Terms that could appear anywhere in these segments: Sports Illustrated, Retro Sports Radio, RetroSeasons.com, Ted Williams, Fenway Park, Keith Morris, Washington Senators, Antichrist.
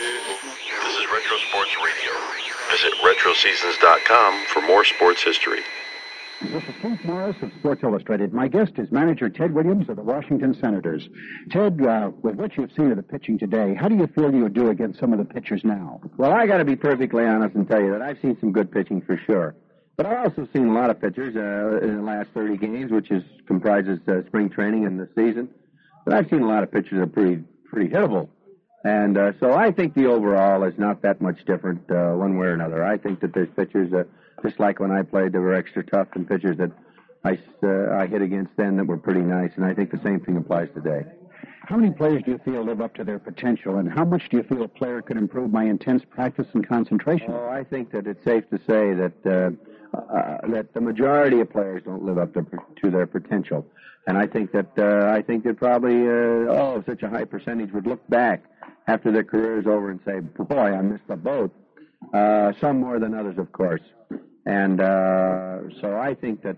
This is Retro Sports Radio. Visit RetroSeasons.com for more sports history. This is Keith Morris of Sports Illustrated. My guest is manager Ted Williams of the Washington Senators. Ted, with what you've seen of the pitching today, how do you feel you would do against some of the pitchers now? Well, I got to be perfectly honest and tell you that I've seen some good pitching for sure. But I've also seen a lot of pitchers in the last 30 games, which comprises spring training and the season. But I've seen a lot of pitchers that are pretty hittable. And so I think the overall is not that much different one way or another. I think that there's pitchers that, just like when I played, they were extra tough, and pitchers that I hit against then that were pretty nice, and I think the same thing applies today. How many players do you feel live up to their potential, and how much do you feel a player could improve by intense practice and concentration? Oh, I think that it's safe to say that that the majority of players don't live up to their potential, and I think that probably such a high percentage would look back after their career is over and say, boy, I missed the boat. Some more than others, of course. And so I think that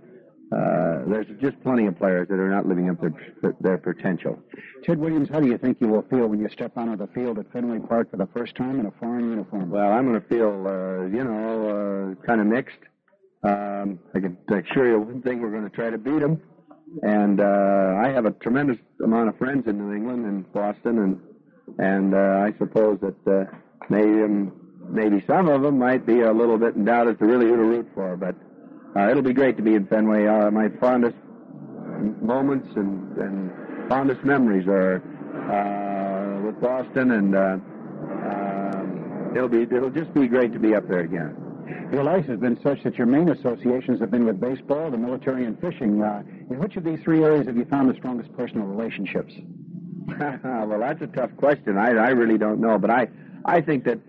there's just plenty of players that are not living up to their potential. Ted Williams, how do you think you will feel when you step onto the field at Fenway Park for the first time in a foreign uniform? Well, I'm going to feel, kind of mixed. I can assure you one thing, we're going to try to beat them. And I have a tremendous amount of friends in New England and Boston, and I suppose that maybe some of them might be a little bit in doubt as to really who to root for, but it'll be great to be in Fenway. My fondest moments and fondest memories are with Boston, and it'll just be great to be up there again. Your life has been such that your main associations have been with baseball, the military, and fishing. In which of these three areas have you found the strongest personal relationships? Well, that's a tough question. I really don't know, but I think that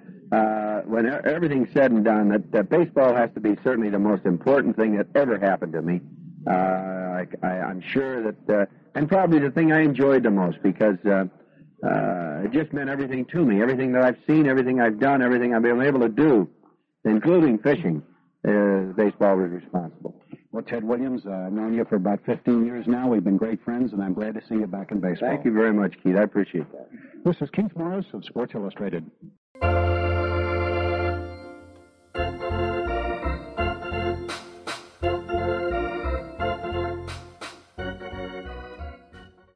when everything's said and done, that baseball has to be certainly the most important thing that ever happened to me. I'm sure that, and probably the thing I enjoyed the most, because it just meant everything to me. Everything that I've seen, everything I've done, everything I've been able to do, including fishing, baseball was responsible. Well, Ted Williams, I've known you for about 15 years now. We've been great friends, and I'm glad to see you back in baseball. Thank you very much, Keith. I appreciate that. This is Keith Morris of Sports Illustrated.